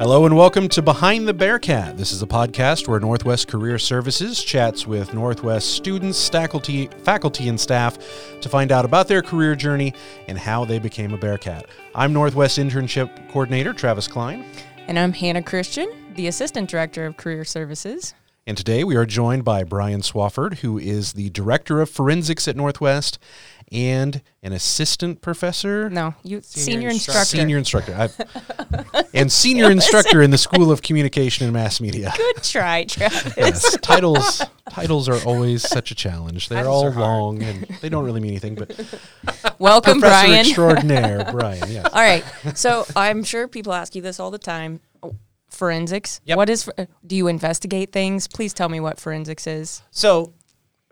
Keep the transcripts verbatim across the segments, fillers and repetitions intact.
Hello and welcome to Behind the Bearcat. This is a podcast where Northwest Career Services chats with Northwest students, faculty, faculty, and staff to find out about their career journey and how they became a Bearcat. I'm Northwest Internship Coordinator Travis Klein. And I'm Hannah Christian, the Assistant Director of Career Services. And today we are joined by Brian Swafford, who is the Director of Forensics at Northwest and an assistant professor? No, you senior, senior instructor. Senior instructor. I've, and senior instructor in the School of Communication and Mass Media. Good try, Travis. Yes, titles titles are always such a challenge. They're all long and they don't really mean anything, but welcome, Professor Brian. Extraordinaire, Brian, yes. All right, so I'm sure people ask you this all the time. Forensics? Yep. What is, do you investigate things? Please tell me what forensics is. So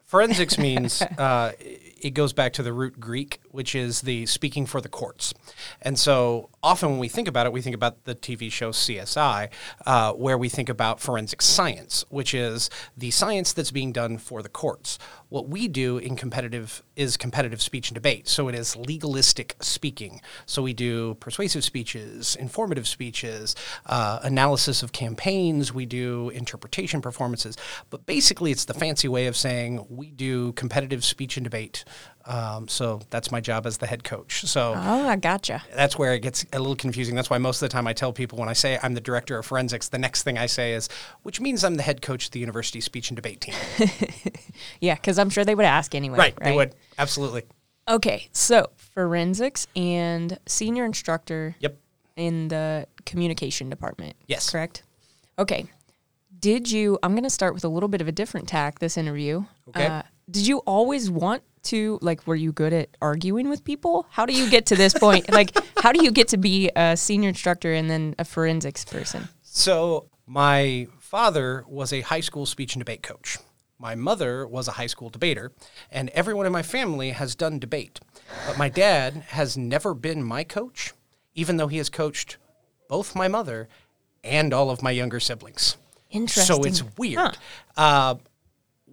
forensics means... Uh, It goes back to the root Greek, which is the speaking for the courts. And so often when we think about it, we think about the T V show C S I, uh, where we think about forensic science, which is the science that's being done for the courts. What we do in competitive is competitive speech and debate. So it is legalistic speaking. So we do persuasive speeches, informative speeches, uh, analysis of campaigns. We do interpretation performances. But basically, it's the fancy way of saying we do competitive speech and debate. Um, so that's my job as the head coach. So oh, I gotcha. That's where it gets a little confusing. That's why most of the time I tell people when I say I'm the director of forensics, the next thing I say is, which means I'm the head coach of the university speech and debate team. Yeah, because I'm sure they would ask anyway. Right, right, they would. Absolutely. Okay, so forensics and senior instructor yep. in the communication department. Yes. Correct? Okay. Did you, I'm going to start with a little bit of a different tack this interview. Okay. Uh, did you always want to, like, were you good at arguing with people? How do you get to this point? Like, how do you get to be a senior instructor and then a forensics person? So my father was a high school speech and debate coach. My mother was a high school debater, and everyone in my family has done debate. But my dad has never been my coach, even though he has coached both my mother and all of my younger siblings. Interesting. So it's weird. Huh. Uh,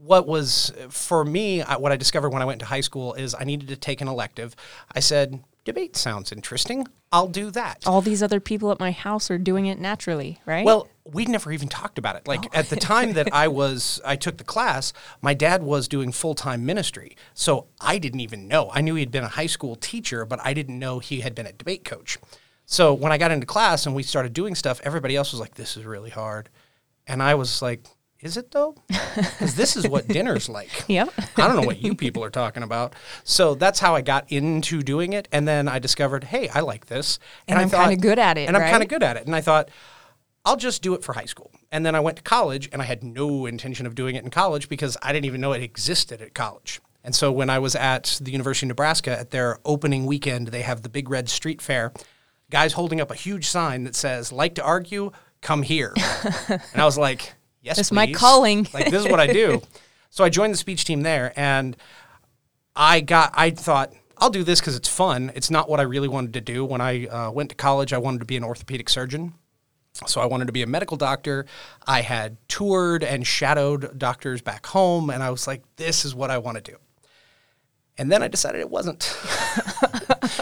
What was, for me, I, what I discovered when I went to high school is I needed to take an elective. I said, debate sounds interesting. I'll do that. All these other people at my house are doing it naturally, right? Well, we never even talked about it. Like, oh. At the time that I was, I took the class, my dad was doing full-time ministry. So I didn't even know. I knew he'd been a high school teacher, but I didn't know he had been a debate coach. So when I got into class and we started doing stuff, everybody else was like, this is really hard. And I was like... Is it, though? Because this is what dinner's like. Yep. I don't know what you people are talking about. So that's how I got into doing it. And then I discovered, hey, I like this. And, and I'm kind of good at it, And right? I'm kind of good at it. And I thought, I'll just do it for high school. And then I went to college, and I had no intention of doing it in college because I didn't even know it existed at college. And so when I was at the University of Nebraska at their opening weekend, they have the Big Red Street Fair. Guys holding up a huge sign that says, like to argue, come here. And I was like... Yes, that's please. My calling. Like, this is what I do. So I joined the speech team there, and I got. I thought, I'll do this because it's fun. It's not what I really wanted to do. When I uh, went to college, I wanted to be an orthopedic surgeon. So I wanted to be a medical doctor. I had toured and shadowed doctors back home, and I was like, this is what I want to do. And then I decided it wasn't.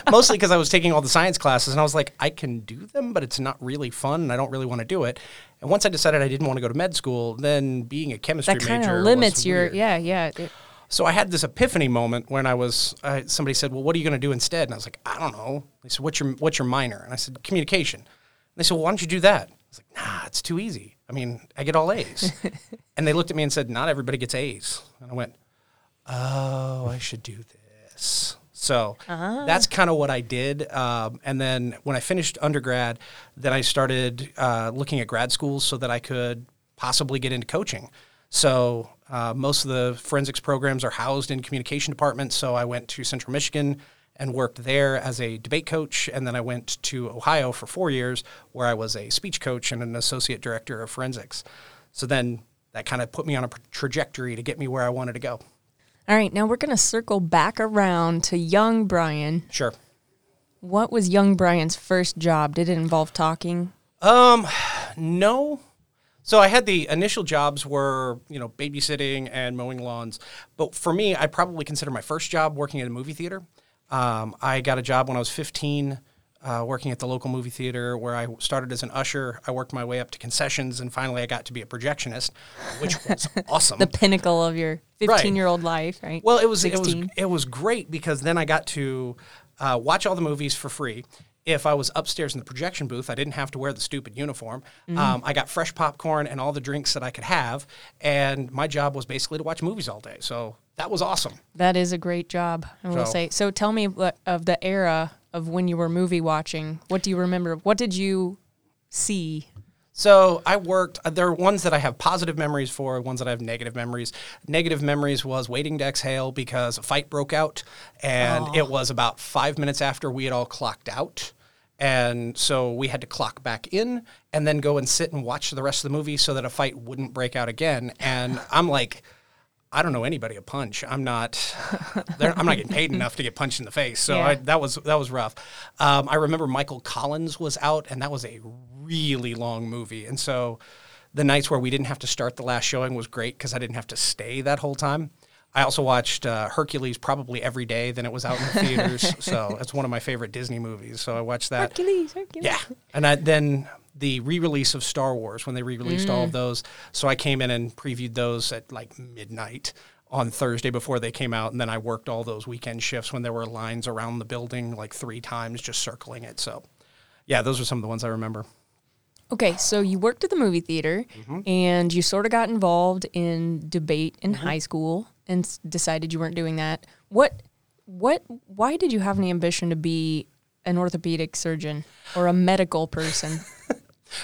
Mostly because I was taking all the science classes, and I was like, I can do them, but it's not really fun, and I don't really want to do it. And once I decided I didn't want to go to med school, then being a chemistry that major was limits your weird. Yeah, yeah. It, so I had this epiphany moment when I was, uh, somebody said, well, what are you going to do instead? And I was like, I don't know. They said, what's your, what's your minor? And I said, communication. And they said, well, why don't you do that? I was like, nah, it's too easy. I mean, I get all A's. And they looked at me and said, not everybody gets A's. And I went, oh, I should do this. So uh-huh. That's kind of what I did. Um, and then when I finished undergrad, then I started uh, looking at grad schools so that I could possibly get into coaching. So uh, most of the forensics programs are housed in communication departments. So I went to Central Michigan and worked there as a debate coach. And then I went to Ohio for four years where I was a speech coach and an associate director of forensics. So then that kind of put me on a trajectory to get me where I wanted to go. All right, now we're going to circle back around to young Brian. Sure. What was young Brian's first job? Did it involve talking? Um, no. So I had the initial jobs were, you know, babysitting and mowing lawns. But for me, I probably consider my first job working at a movie theater. Um, I got a job when I was fifteen uh, working at the local movie theater where I started as an usher. I worked my way up to concessions, and finally I got to be a projectionist, which was awesome. The pinnacle of your fifteen-year-old life, right? Well, it was, it was it was great because then I got to uh, watch all the movies for free. If I was upstairs in the projection booth, I didn't have to wear the stupid uniform. Mm-hmm. Um, I got fresh popcorn and all the drinks that I could have, and my job was basically to watch movies all day. So that was awesome. That is a great job, I will say. So tell me of the era of when you were movie watching. What do you remember? What did you see? So I worked, there are ones that I have positive memories for, ones that I have negative memories. Negative memories was Waiting to Exhale because a fight broke out, and oh. it was about five minutes after we had all clocked out. And so we had to clock back in and then go and sit and watch the rest of the movie so that a fight wouldn't break out again. And I'm like, I don't know anybody a punch. I'm not, I'm not getting paid enough to get punched in the face. So yeah. I, that was that was rough. Um, I remember Michael Collins was out, and that was a really long movie. And so the nights where we didn't have to start the last showing was great because I didn't have to stay that whole time. I also watched uh, Hercules probably every day. Then it was out in the theaters. So it's one of my favorite Disney movies. So I watched that. Hercules, Hercules. Yeah. And I, then the re-release of Star Wars when they re-released mm. all of those. So I came in and previewed those at like midnight on Thursday before they came out. And then I worked all those weekend shifts when there were lines around the building like three times just circling it. So yeah, those are some of the ones I remember. Okay, so you worked at the movie theater, mm-hmm. and you sort of got involved in debate in mm-hmm. high school and s- decided you weren't doing that. What, what, why did you have any ambition to be an orthopedic surgeon or a medical person?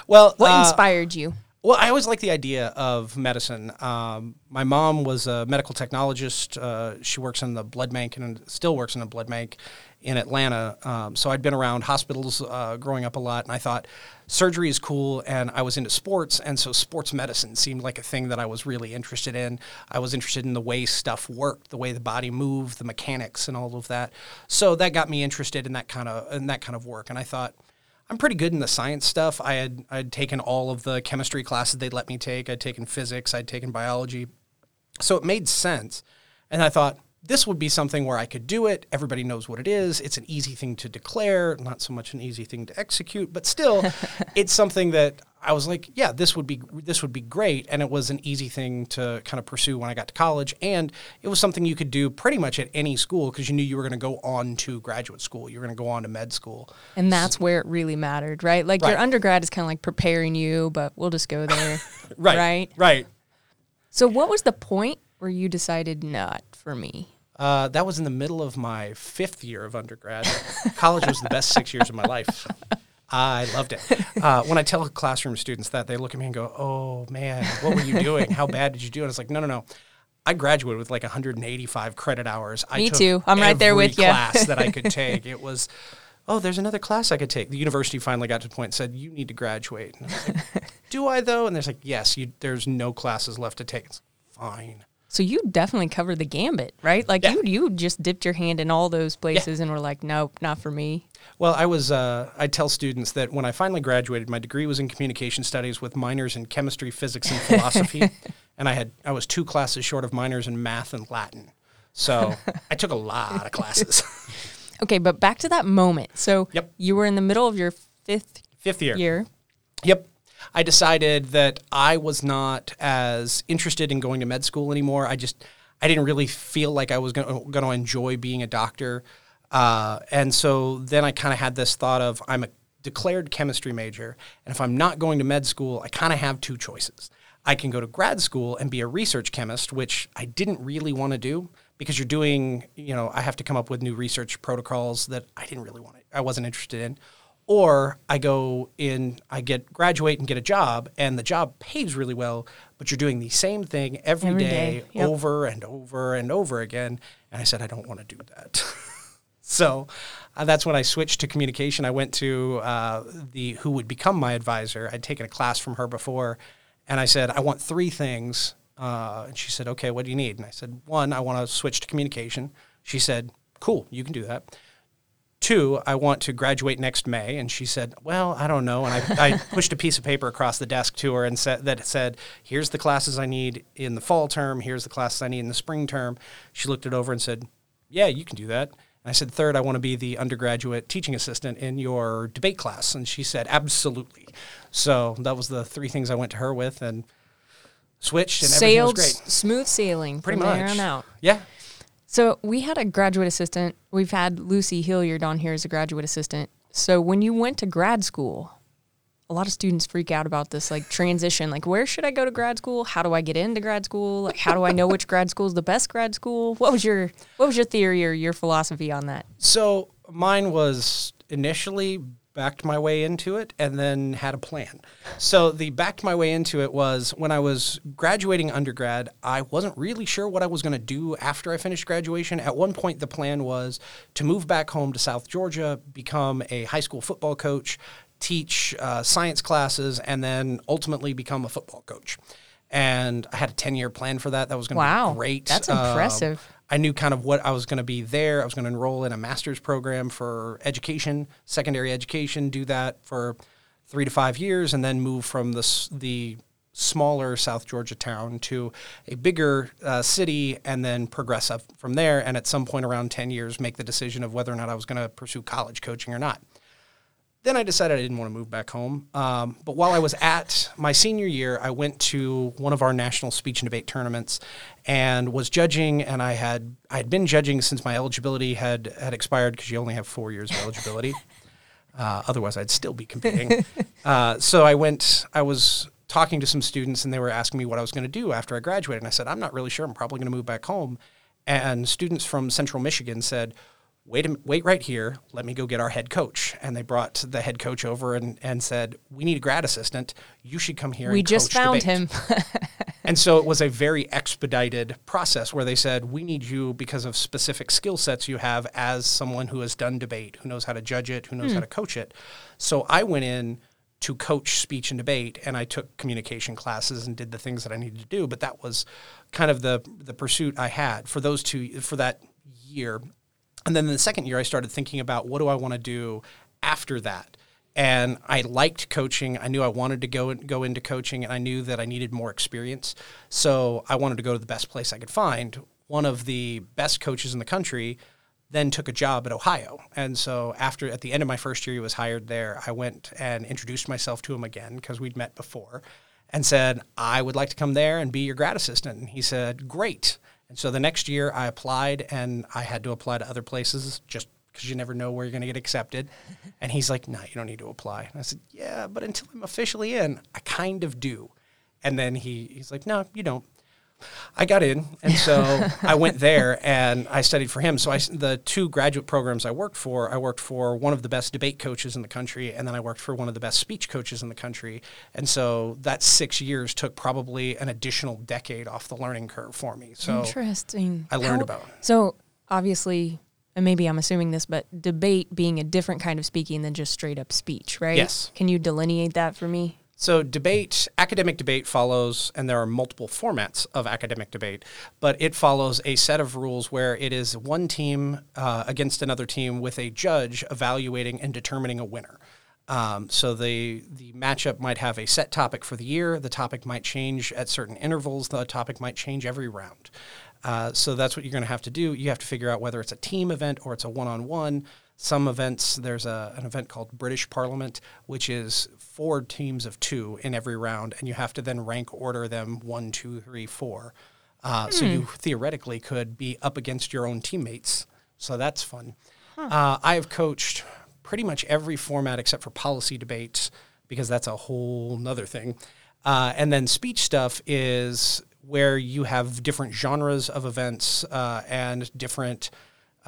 Well, what uh, inspired you? Well, I always liked the idea of medicine. Um, my mom was a medical technologist. Uh, she works in the blood bank and still works in a blood bank in Atlanta. Um, so I'd been around hospitals uh, growing up a lot, and I thought, surgery is cool, and I was into sports, and so sports medicine seemed like a thing that I was really interested in. I was interested in the way stuff worked, the way the body moved, the mechanics, and all of that. So that got me interested in that kind of in that kind of work, and I thought, I'm pretty good in the science stuff. I had I'd taken all of the chemistry classes they'd let me take. I'd taken physics. I'd taken biology. So it made sense, and I thought, this would be something where I could do it. Everybody knows what it is. It's an easy thing to declare, not so much an easy thing to execute, but still it's something that I was like, yeah, this would be this would be great. And it was an easy thing to kind of pursue when I got to college. And it was something you could do pretty much at any school because you knew you were going to go on to graduate school. You were going to go on to med school. And that's so, where it really mattered, right? Like right. Your undergrad is kind of like preparing you, but we'll just go there. right, right, right. So what was the point where you decided not for me? Uh, that was in the middle of my fifth year of undergrad. College was the best six years of my life. I loved it. Uh, when I tell classroom students that, they look at me and go, oh, man, what were you doing? How bad did you do? And I was like, no, no, no. I graduated with like one hundred eighty-five credit hours. I me took too. I'm right there with you. Every class that I could take. It was, oh, there's another class I could take. The university finally got to the point and said, you need to graduate. And I was like, do I, though? And they're like, yes, you, there's no classes left to take. It's fine. So you definitely covered the gambit, right? Like yeah. you you just dipped your hand in all those places yeah. and were like, nope, not for me. Well, I was, uh, I tell students that when I finally graduated, my degree was in communication studies with minors in chemistry, physics, and philosophy. And I had, I was two classes short of minors in math and Latin. So I took a lot of classes. Okay, but back to that moment. So yep. you were in the middle of your fifth, fifth year. year. Yep. I decided that I was not as interested in going to med school anymore. I just, I didn't really feel like I was going to enjoy being a doctor. Uh, and so then I kind of had this thought of, I'm a declared chemistry major, and if I'm not going to med school, I kind of have two choices. I can go to grad school and be a research chemist, which I didn't really want to do because you're doing, you know, I have to come up with new research protocols that I didn't really want to, I wasn't interested in. Or I go in, I get graduate and get a job, and the job pays really well, but you're doing the same thing every, every day, day. Yep. over and over and over again. And I said, I don't want to do that. So uh, that's when I switched to communication. I went to uh, the who would become my advisor. I'd taken a class from her before, and I said, I want three things. Uh, and she said, okay, what do you need? And I said, one, I want to switch to communication. She said, cool, you can do that. Two, I want to graduate next May. And she said, well, I don't know. And I, I pushed a piece of paper across the desk to her and said, that said, here's the classes I need in the fall term. Here's the classes I need in the spring term. She looked it over and said, yeah, you can do that. I said, third, I want to be the undergraduate teaching assistant in your debate class. And she said, absolutely. So that was the three things I went to her with and switched, and Sailed, everything was great. Smooth sailing Pretty from much. there on out. Yeah. So we had a graduate assistant. We've had Lucy Hilliard on here as a graduate assistant. So when you went to grad school, a lot of students freak out about this, like, transition. Like, where should I go to grad school? How do I get into grad school? Like, how do I know which grad school is the best grad school? What was your what was your theory or your philosophy on that? So mine was initially backed my way into it and then had a plan. So the backed my way into it was when I was graduating undergrad, I wasn't really sure what I was going to do after I finished graduation. At one point, the plan was to move back home to South Georgia, become a high school football coach, teach uh, science classes, and then ultimately become a football coach. And I had a ten-year plan for that. That was going to wow, be great. That's um, impressive. I knew kind of what I was going to be there. I was going to enroll in a master's program for education, secondary education, do that for three to five years, and then move from the, the smaller South Georgia town to a bigger uh, city, and then progress up from there. And at some point around ten years, make the decision of whether or not I was going to pursue college coaching or not. Then I decided I didn't want to move back home. Um, but while I was at my senior year, I went to one of our national speech and debate tournaments and was judging. And I had I had been judging since my eligibility had, had expired, because you only have four years of eligibility. uh, otherwise, I'd still be competing. Uh, so I went, I was talking to some students, and they were asking me what I was going to do after I graduated. And I said, I'm not really sure. I'm probably going to move back home. And students from Central Michigan said, Wait, a, wait right here. Let me go get our head coach. And they brought the head coach over and, and said, we need a grad assistant. You should come here we and coach We just found debate. him. And so it was a very expedited process where they said, we need you because of specific skill sets you have as someone who has done debate, who knows how to judge it, who knows hmm. how to coach it. So I went in to coach speech and debate, and I took communication classes and did the things that I needed to do. But that was kind of the the pursuit I had for those two, for that year. And then the second year, I started thinking about what do I want to do after that. And I liked coaching. I knew I wanted to go go into coaching, and I knew that I needed more experience. So I wanted to go to the best place I could find. One of the best coaches in the country then took a job at Ohio. And so after at the end of my first year, he was hired there. I went and introduced myself to him again, because we'd met before, and said, I would like to come there and be your grad assistant. And he said, great. And so the next year I applied, and I had to apply to other places just because you never know where you're going to get accepted. And he's like, no, nah, you don't need to apply. And I said, yeah, but until I'm officially in, I kind of do. And then he, he's like, no, you don't. I got in. And so I went there and I studied for him. So I, the two graduate programs I worked for, I worked for one of the best debate coaches in the country. And then I worked for one of the best speech coaches in the country. And so that six years took probably an additional decade off the learning curve for me. So interesting. I learned How, about it. So obviously, and maybe I'm assuming this, but debate being a different kind of speaking than just straight up speech, right? Yes. Can you delineate that for me? So debate, academic debate follows, and there are multiple formats of academic debate, but it follows a set of rules where it is one team uh, against another team with a judge evaluating and determining a winner. Um, so the, the matchup might have a set topic for the year. The topic might change at certain intervals. The topic might change every round. Uh, so that's what you're going to have to do. You have to figure out whether it's a team event or it's a one-on-one. Some events, there's a, an event called British Parliament, which is four teams of two in every round, and you have to then rank order them one, two, three, four. Uh, hmm. So you theoretically could be up against your own teammates, so that's fun. Huh. Uh, I have coached pretty much every format except for policy debates, because that's a whole nother thing. Uh, and then speech stuff is where you have different genres of events uh, and different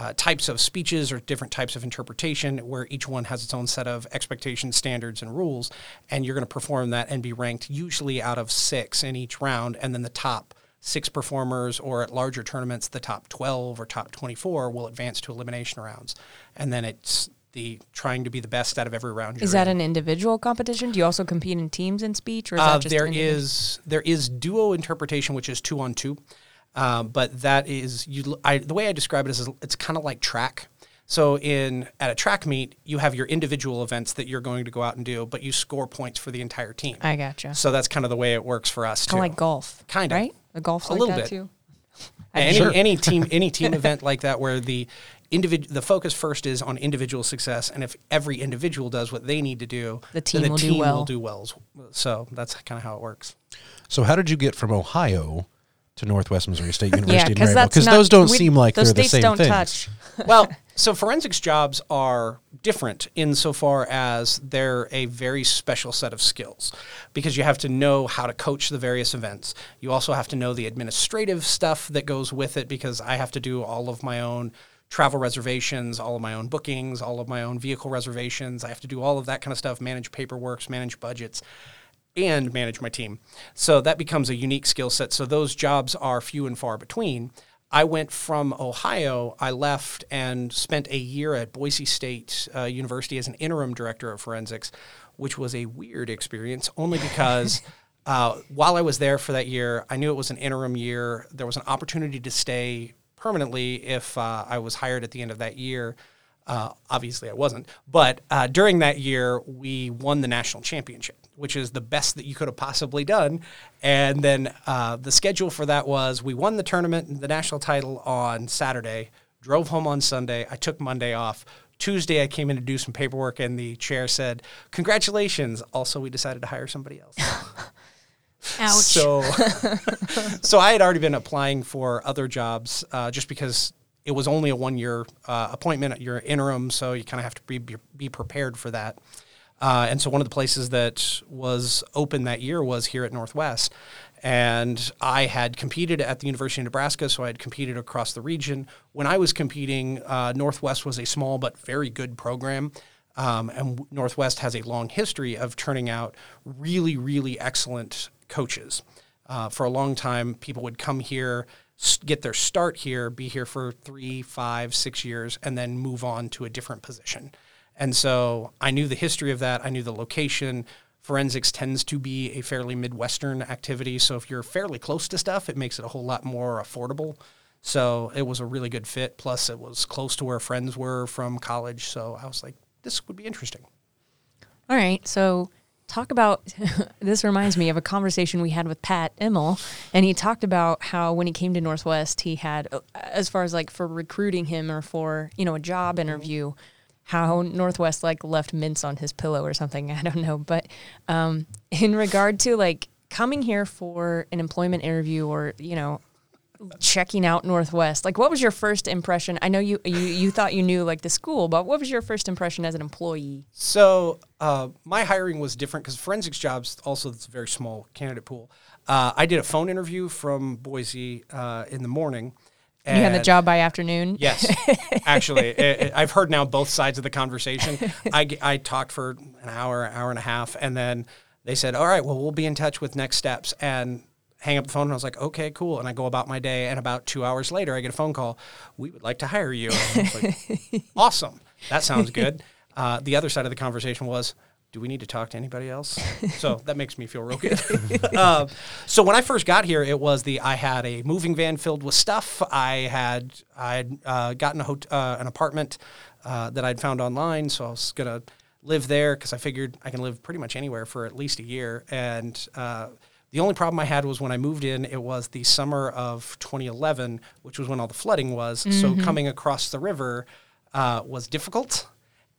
Uh, types of speeches or different types of interpretation, where each one has its own set of expectations, standards, and rules, and you're going to perform that and be ranked usually out of six in each round, and then the top six performers, or at larger tournaments, the top twelve or top twenty-four will advance to elimination rounds, and then it's the trying to be the best out of every round. Is that in. an individual competition? Do you also compete in teams in speech, or is uh, that just there is there is duo interpretation, which is two on two. Uh, but that is you. I, the way I describe it is, is it's kind of like track. So in at a track meet, you have your individual events that you're going to go out and do, but you score points for the entire team. I gotcha. So that's kind of the way it works for us. Kind of like golf, kind of right? The golf's a like little that bit too. Any, sure. any team, any team event like that, where the individ- the focus first is on individual success, and if every individual does what they need to do, the team, then the will, team do well. will do well. So that's kind of how it works. So how did you get from Ohio to Northwest Missouri State University? Because yeah, those don't we, seem like they're the same thing. Those states don't touch. Well, so forensics jobs are different insofar as they're a very special set of skills, because you have to know how to coach the various events. You also have to know the administrative stuff that goes with it, because I have to do all of my own travel reservations, all of my own bookings, all of my own vehicle reservations. I have to do all of that kind of stuff, manage paperwork, manage budgets, and manage my team. So that becomes a unique skill set. So those jobs are few and far between. I went from Ohio, I left and spent a year at Boise State uh, University as an interim director of forensics, which was a weird experience only because uh, while I was there for that year, I knew it was an interim year. There was an opportunity to stay permanently if uh, I was hired at the end of that year. Uh, obviously I wasn't, but uh, during that year, we won the national championship, which is the best that you could have possibly done. And then uh, the schedule for that was we won the tournament, the national title on Saturday, drove home on Sunday. I took Monday off. Tuesday, I came in to do some paperwork, and the chair said, "Congratulations. Also, we decided to hire somebody else." Ouch. So, so I had already been applying for other jobs uh, just because it was only a one-year uh, appointment. You're interim, so you kind of have to be, be prepared for that. Uh, and so one of the places that was open that year was here at Northwest. And I had competed at the University of Nebraska, so I had competed across the region. When I was competing, uh, Northwest was a small but very good program. Um, and Northwest has a long history of turning out really, really excellent coaches. Uh, for a long time, people would come here, get their start here, be here for three, five, six years, and then move on to a different position. And so I knew the history of that. I knew the location. Forensics tends to be a fairly Midwestern activity. So if you're fairly close to stuff, it makes it a whole lot more affordable. So it was a really good fit. Plus, it was close to where friends were from college. So I was like, this would be interesting. All right. So talk about, this reminds me of a conversation we had with Pat Emel, and he talked about how when he came to Northwest, he had, as far as like for recruiting him or for, you know, a job interview, how Northwest like left mints on his pillow or something. I don't know. But um, in regard to like coming here for an employment interview or, you know, checking out Northwest, like what was your first impression? I know you, you, you thought you knew like the school, but what was your first impression as an employee? So uh, my hiring was different because forensics jobs also, it's a very small candidate pool. Uh, I did a phone interview from Boise uh, in the morning. And you had the job by afternoon? Yes. Actually, it, it, I've heard now both sides of the conversation. I, I talked for an hour, hour and a half, and then they said, all right, well, we'll be in touch with next steps. And hang up the phone, and I was like, okay, cool. And I go about my day, and about two hours later, I get a phone call. We would like to hire you. And I was like, awesome. That sounds good. Uh, the other side of the conversation was, do we need to talk to anybody else? So that makes me feel real good. uh, so when I first got here, it was the, I had a moving van filled with stuff. I had I had uh, gotten a hot, uh, an apartment uh, that I'd found online, so I was going to live there because I figured I can live pretty much anywhere for at least a year. And uh, the only problem I had was when I moved in, it was the summer of twenty eleven, which was when all the flooding was. Mm-hmm. So coming across the river uh, was difficult.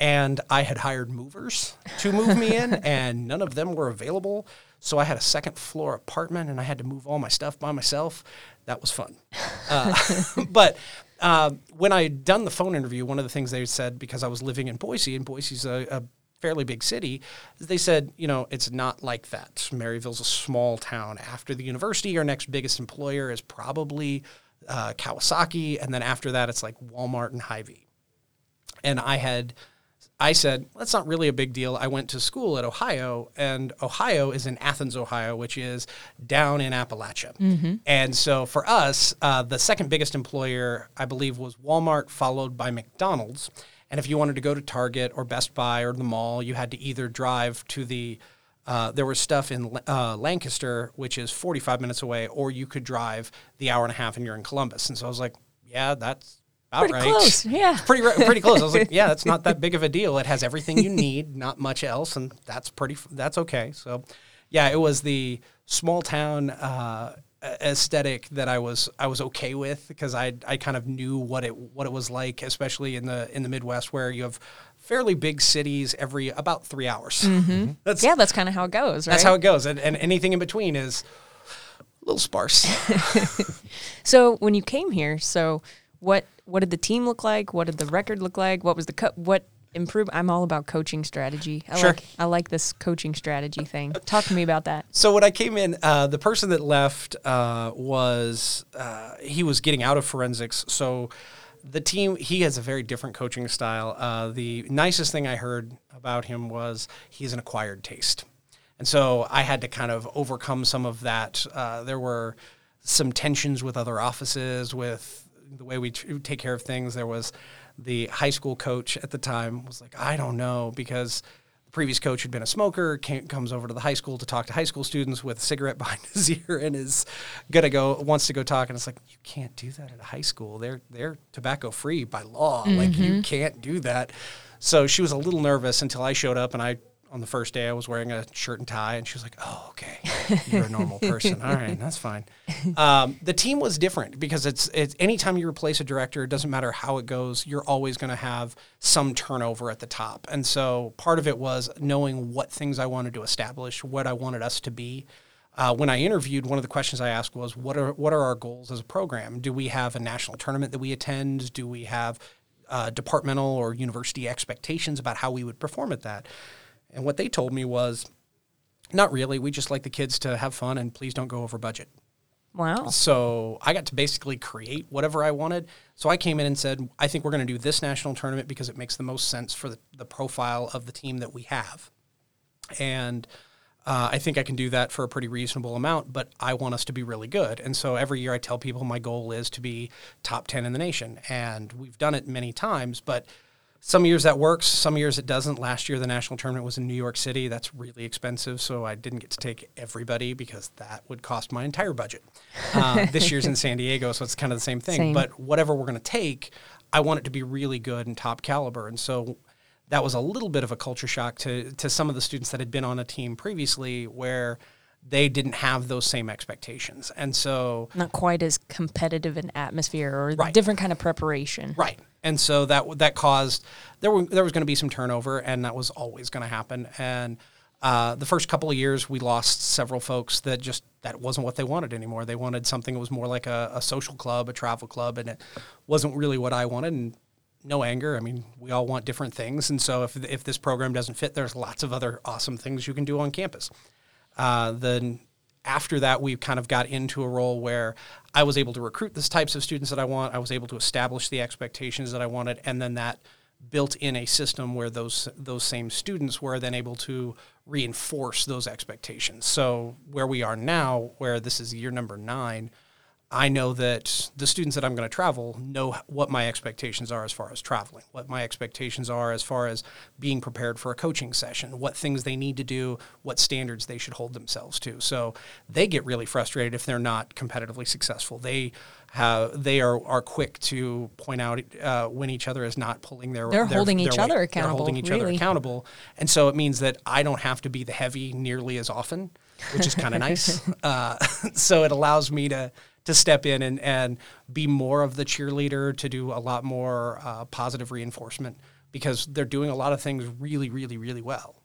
And I had hired movers to move me in, and none of them were available. So I had a second floor apartment, and I had to move all my stuff by myself. That was fun. Uh, but uh, when I had done the phone interview, one of the things they said, because I was living in Boise, and Boise's a, a fairly big city, they said, you know, it's not like that. Maryville's a small town. After the university, our next biggest employer is probably uh, Kawasaki. And then after that, it's like Walmart and Hy-Vee. And I had... I said, that's not really a big deal. I went to school at Ohio, and Ohio is in Athens, Ohio, which is down in Appalachia. Mm-hmm. And so for us, uh, the second biggest employer, I believe, was Walmart, followed by McDonald's. And if you wanted to go to Target or Best Buy or the mall, you had to either drive to the uh, – there was stuff in uh, Lancaster, which is forty-five minutes away, or you could drive the hour and a half and you're in Columbus. And so I was like, yeah, that's – Pretty right. close, yeah. Pretty pretty close. I was like, yeah, that's not that big of a deal. It has everything you need, not much else, and that's pretty. That's okay. So, yeah, it was the small town uh, aesthetic that I was I was okay with, because I I kind of knew what it what it was like, especially in the in the Midwest, where you have fairly big cities every about three hours. Mm-hmm. That's, yeah, that's kind of how it goes, right? That's how it goes, and, and anything in between is a little sparse. So when you came here, so what what did the team look like? What did the record look like? What was the co- what improve? I'm all about coaching strategy. I sure. like I like this coaching strategy thing. Talk to me about that. So when I came in, uh, the person that left uh, was uh, he was getting out of forensics, so. The team, he has a very different coaching style. Uh, the nicest thing I heard about him was he's an acquired taste. And so I had to kind of overcome some of that. Uh, there were some tensions with other offices, with the way we t- take care of things. There was the high school coach at the time was like, I don't know, because the previous coach had been a smoker, came, comes over to the high school to talk to high school students with a cigarette behind his ear and is going to go, wants to go talk. And it's like, you can't do that at a high school. They're, they're tobacco free by law. Mm-hmm. Like, you can't do that. So she was a little nervous until I showed up, and I, on the first day I was wearing a shirt and tie, and she was like, oh, okay, you're a normal person. All right, that's fine. Um, the team was different because it's, it's anytime you replace a director, it doesn't matter how it goes, you're always going to have some turnover at the top. And so part of it was knowing what things I wanted to establish, what I wanted us to be. Uh, when I interviewed, one of the questions I asked was, what are, what are our goals as a program? Do we have a national tournament that we attend? Do we have uh, departmental or university expectations about how we would perform at that? And what they told me was, not really. We just like the kids to have fun, and please don't go over budget. Wow. So I got to basically create whatever I wanted. So I came in and said, I think we're going to do this national tournament because it makes the most sense for the, the profile of the team that we have. And uh, I think I can do that for a pretty reasonable amount, but I want us to be really good. And so every year I tell people my goal is to be top ten in the nation. And we've done it many times, but some years that works, some years it doesn't. Last year, the national tournament was in New York City. That's really expensive, so I didn't get to take everybody because that would cost my entire budget. Uh, this year's in San Diego, so it's kind of the same thing. Same. But whatever we're going to take, I want it to be really good and top caliber. And so that was a little bit of a culture shock to to some of the students that had been on a team previously where they didn't have those same expectations. And so not quite as competitive an atmosphere or right. different kind of preparation. Right. And so that that caused, there were, there was going to be some turnover, and that was always going to happen. And uh, the first couple of years, we lost several folks that just, that wasn't what they wanted anymore. They wanted something that was more like a, a social club, a travel club, and it wasn't really what I wanted. And no anger. I mean, we all want different things. And so if if this program doesn't fit, there's lots of other awesome things you can do on campus. Uh, then after that, we kind of got into a role where I was able to recruit these types of students that I want. I was able to establish the expectations that I wanted, and then that built in a system where those those same students were then able to reinforce those expectations. So where we are now, where this is year number nine, I know that the students that I'm going to travel know what my expectations are as far as traveling, what my expectations are as far as being prepared for a coaching session, what things they need to do, what standards they should hold themselves to. So they get really frustrated if they're not competitively successful. They have, they are, are quick to point out uh, when each other is not pulling their They're their, holding their each weight. other accountable. They're holding each really. other accountable. And so it means that I don't have to be the heavy nearly as often, which is kind of nice. Uh, so it allows me to to step in and, and be more of the cheerleader, to do a lot more uh, positive reinforcement, because they're doing a lot of things really, really, really well.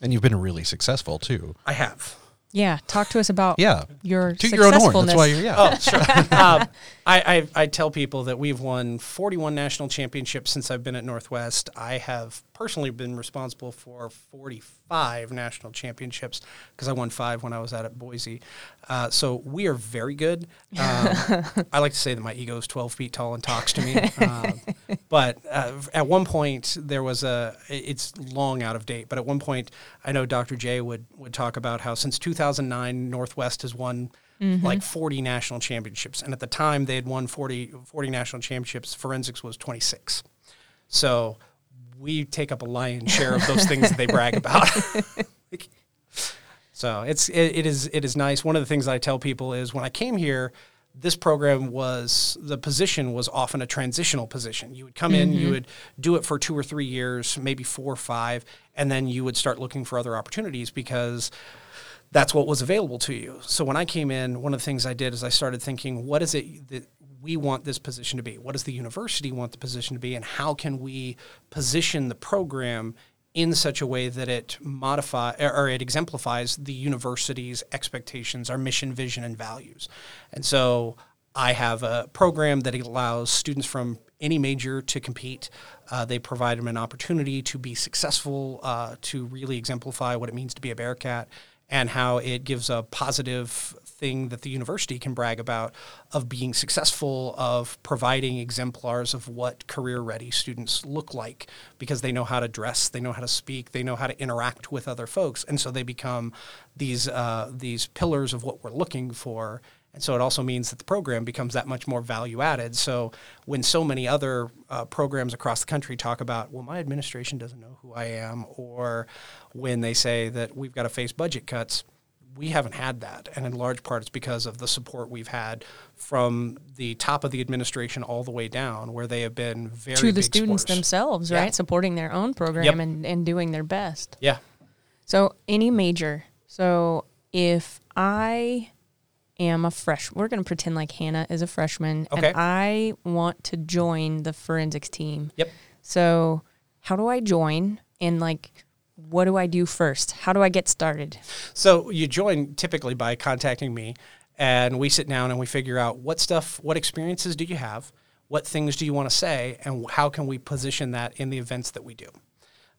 And you've been really successful, too. I have. Yeah. Talk to us about yeah. your to successfulness. Your own horn. That's why you're, yeah. Oh, sure. um, I, I, I tell people that we've won forty-one national championships since I've been at Northwest. I have personally been responsible for forty-five national championships because I won five when I was out at Boise. Uh, so we are very good. Um, I like to say that my ego is twelve feet tall and talks to me. Um, but uh, at one point there was a, it's long out of date, but at one point I know Doctor J would, would talk about how since two thousand nine Northwest has won mm-hmm. like forty national championships. And at the time they had won forty, forty national championships. Forensics was twenty-six. So we take up a lion's share of those things that they brag about. So it's, it, it is, it is nice. One of the things I tell people is when I came here, this program was, the position was often a transitional position. You would come mm-hmm. in, you would do it for two or three years, maybe four or five, and then you would start looking for other opportunities because that's what was available to you. So when I came in, one of the things I did is I started thinking, what is it that we want this position to be? What does the university want the position to be? And how can we position the program in such a way that it modify or it exemplifies the university's expectations, our mission, vision, and values? And so I have a program that allows students from any major to compete. Uh, they provide them an opportunity to be successful, uh, to really exemplify what it means to be a Bearcat and how it gives a positive thing that the university can brag about of being successful, of providing exemplars of what career-ready students look like because they know how to dress, they know how to speak, they know how to interact with other folks. And so they become these uh, these pillars of what we're looking for. And so it also means that the program becomes that much more value-added. So when so many other uh, programs across the country talk about, well, my administration doesn't know who I am, or when they say that we've got to face budget cuts, we haven't had that. And in large part, it's because of the support we've had from the top of the administration all the way down, where they have been very big to the students supporters themselves, right? Yeah. Supporting their own program yep. and, and doing their best. Yeah. So any major. So if I... am a fresh. We're going to pretend like Hannah is a freshman, okay. and I want to join the forensics team. Yep. So how do I join, and like, what do I do first? How do I get started? So you join typically by contacting me, and we sit down and we figure out what stuff, what experiences do you have, what things do you want to say, and how can we position that in the events that we do.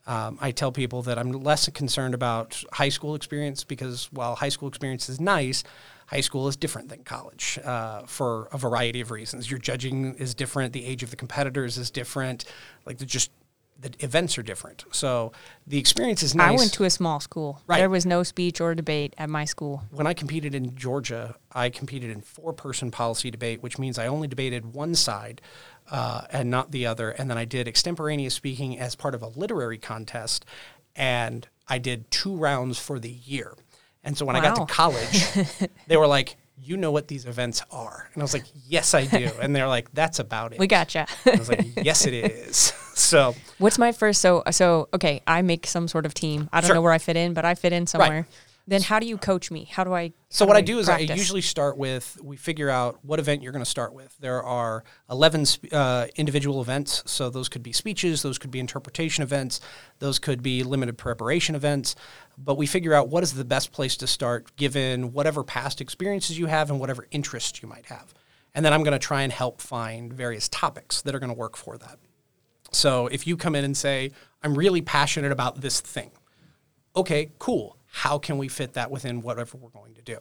Um, I tell people that I'm less concerned about high school experience because while high school experience is nice, high school is different than college uh, for a variety of reasons. Your judging is different. The age of the competitors is different. Like the just the events are different. So the experience is nice. I went to a small school. Right. There was no speech or debate at my school. When I competed in Georgia, I competed in four-person policy debate, which means I only debated one side uh, and not the other. And then I did extemporaneous speaking as part of a literary contest, and I did two rounds for the year. And so when wow. I got to college, they were like, you know what these events are. And I was like, yes, I do. And they're like, that's about it. We gotcha. I was like, yes, it is. So what's my first? So, so okay, I make some sort of team. I don't sure. know where I fit in, but I fit in somewhere. Right. Then how do you coach me? How do I So how what I do, I do is practice? I usually start with, we figure out what event you're going to start with. There are eleven uh, individual events. So those could be speeches. Those could be interpretation events. Those could be limited preparation events. But we figure out what is the best place to start given whatever past experiences you have and whatever interests you might have. And then I'm going to try and help find various topics that are going to work for that. So if you come in and say, I'm really passionate about this thing. Okay, cool. How can we fit that within whatever we're going to do?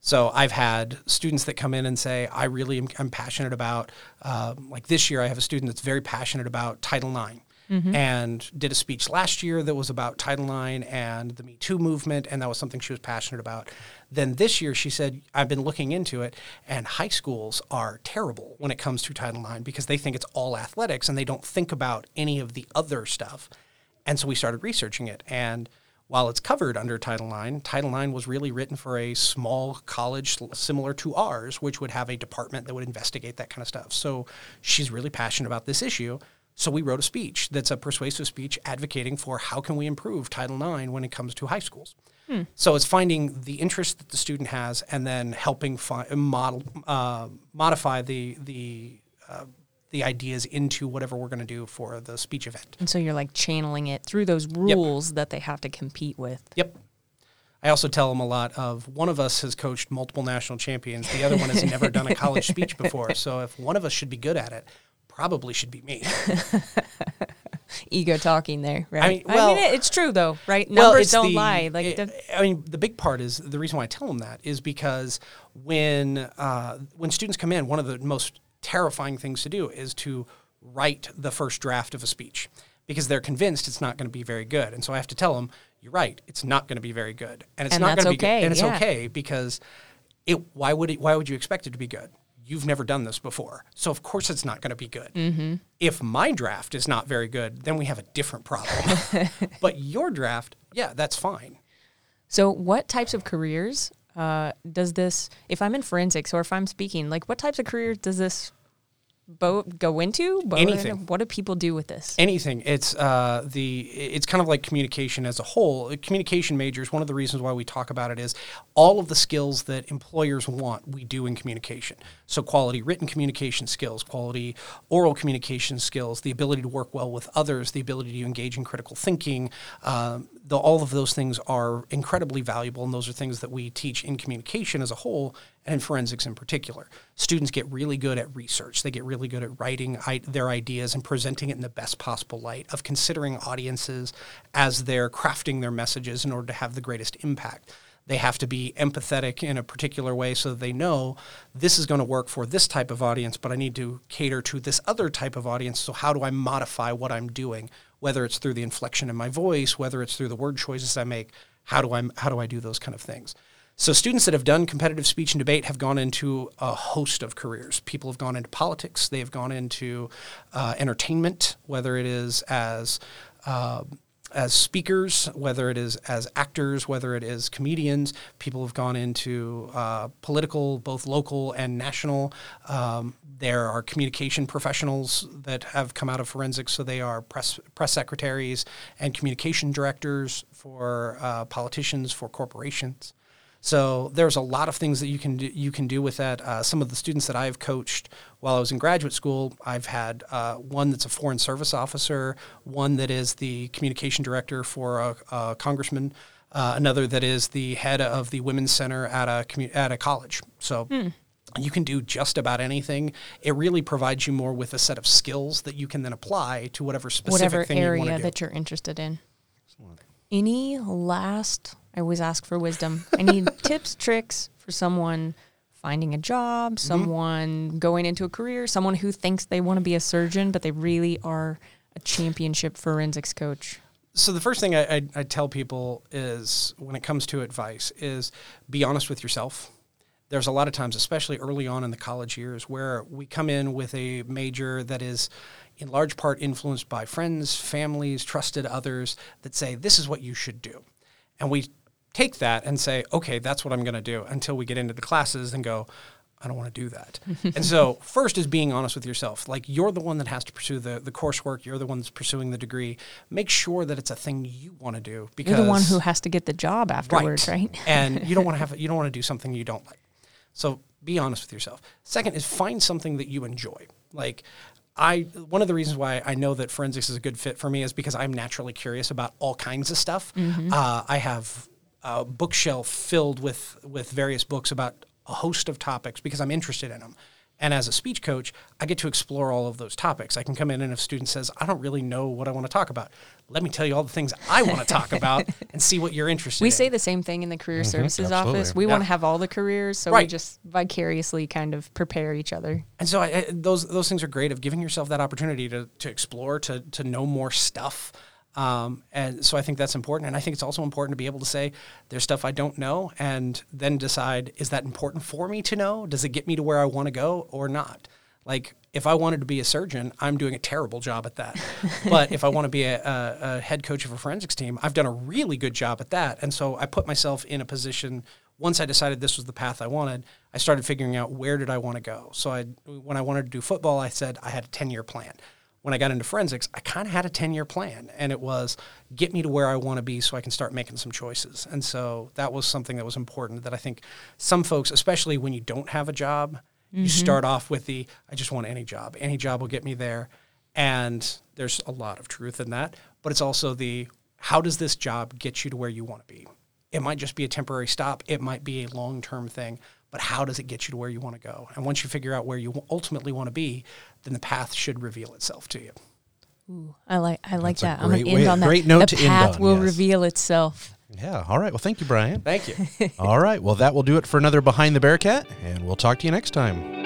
So I've had students that come in and say, I really am I'm passionate about, uh, like this year I have a student that's very passionate about Title nine mm-hmm. and did a speech last year that was about Title nine and the Me Too movement, and that was something she was passionate about. Then this year she said, I've been looking into it, and high schools are terrible when it comes to Title nine because they think it's all athletics and they don't think about any of the other stuff. And so we started researching it, and while it's covered under Title nine, Title nine was really written for a small college similar to ours, which would have a department that would investigate that kind of stuff. So she's really passionate about this issue. So we wrote a speech that's a persuasive speech advocating for how can we improve Title nine when it comes to high schools. Hmm. So it's finding the interest that the student has and then helping fi- model, uh, modify the the uh, the ideas into whatever we're going to do for the speech event. And so you're like channeling it through those rules yep. that they have to compete with. Yep. I also tell them a lot of one of us has coached multiple national champions. The other one has never done a college speech before. So if one of us should be good at it, probably should be me. Ego talking there, right? I mean, well, I mean it, it's true though, right? Numbers well, it's don't the, lie. Like, it, I mean, the big part is the reason why I tell them that is because when uh, when students come in, one of the most terrifying things to do is to write the first draft of a speech because they're convinced it's not going to be very good. And so I have to tell them, you're right, it's not going to be very good. And it's and not going to be okay, good. And it's yeah. okay because it why would it, why would you expect it to be good? You've never done this before. So of course it's not going to be good. Mm-hmm. If my draft is not very good, then we have a different problem. But your draft, yeah, that's fine. So what types of careers Uh, does this, if I'm in forensics or if I'm speaking, like what types of careers does this bo- go into? Bo- Anything. What do people do with this? Anything. It's uh, the it's kind of like communication as a whole. Communication majors, one of the reasons why we talk about it is all of the skills that employers want, we do in communication. So quality written communication skills, quality oral communication skills, the ability to work well with others, the ability to engage in critical thinking, um, the, all of those things are incredibly valuable, and those are things that we teach in communication as a whole and in forensics in particular. Students get really good at research. They get really good at writing I- their ideas and presenting it in the best possible light, of considering audiences as they're crafting their messages in order to have the greatest impact. They have to be empathetic in a particular way so that they know this is going to work for this type of audience, but I need to cater to this other type of audience. So how do I modify what I'm doing, whether it's through the inflection in my voice, whether it's through the word choices I make? How do I, how do I do those kind of things? So students that have done competitive speech and debate have gone into a host of careers. People have gone into politics. They have gone into uh, entertainment, whether it is as... Uh, as speakers, whether it is as actors, whether it is comedians. People have gone into uh, political, both local and national. Um, there are communication professionals that have come out of forensics, so they are press press secretaries and communication directors for uh, politicians, for corporations. So there's a lot of things that you can do, you can do with that. Uh, some of the students that I've coached while I was in graduate school, I've had uh, one that's a foreign service officer, one that is the communication director for a, a congressman, uh, another that is the head of the women's center at a commu- at a college. So hmm. you can do just about anything. It really provides you more with a set of skills that you can then apply to whatever specific whatever thing area you want to do. That you're interested in. Excellent. Any last... I always ask for wisdom. I need tips, tricks for someone finding a job, someone mm-hmm. going into a career, someone who thinks they want to be a surgeon, but they really are a championship forensics coach. So the first thing I, I, I tell people is, when it comes to advice, is be honest with yourself. There's a lot of times, especially early on in the college years, where we come in with a major that is in large part influenced by friends, families, trusted others that say, this is what you should do. And we take that and say, okay, that's what I'm going to do, until we get into the classes and go, I don't want to do that. And so first is being honest with yourself. Like, you're the one that has to pursue the, the coursework. You're the one that's pursuing the degree. Make sure that it's a thing you want to do, because you're the one who has to get the job afterwards, right? right? And you don't want to have, you don't want to do something you don't like. So be honest with yourself. Second is find something that you enjoy. Like, I, one of the reasons why I know that forensics is a good fit for me is because I'm naturally curious about all kinds of stuff. Mm-hmm. Uh, I have a bookshelf filled with, with various books about a host of topics because I'm interested in them. And as a speech coach, I get to explore all of those topics. I can come in, and if a student says, I don't really know what I want to talk about, let me tell you all the things I want to talk about and see what you're interested we in. We say the same thing in the career mm-hmm, services absolutely. office. We yeah. want to have all the careers, so right. we just vicariously kind of prepare each other. And so I, I, those those things are great, of giving yourself that opportunity to, to explore, to to know more stuff. Um, and so I think that's important. And I think it's also important to be able to say, there's stuff I don't know, and then decide, is that important for me to know? Does it get me to where I want to go or not? Like, if I wanted to be a surgeon, I'm doing a terrible job at that. But if I want to be a, a, a head coach of a forensics team, I've done a really good job at that. And so I put myself in a position. Once I decided this was the path I wanted, I started figuring out, where did I want to go? So I, when I wanted to do football, I said I had a ten-year plan. When I got into forensics, I kind of had a ten-year plan, and it was, get me to where I want to be so I can start making some choices. And so that was something that was important, that I think some folks, especially when you don't have a job, mm-hmm. you start off with the, I just want any job. Any job will get me there. And there's a lot of truth in that, but it's also the, how does this job get you to where you want to be? It might just be a temporary stop. It might be a long-term thing. But how does it get you to where you want to go? And once you figure out where you ultimately want to be, then the path should reveal itself to you. Ooh, I like I like That's that. I'm going to end on that. Great note to end on. The path will yes. reveal itself. Yeah. All right. Well, thank you, Brian. Thank you. All right. Well, that will do it for another Behind the Bearcat, and we'll talk to you next time.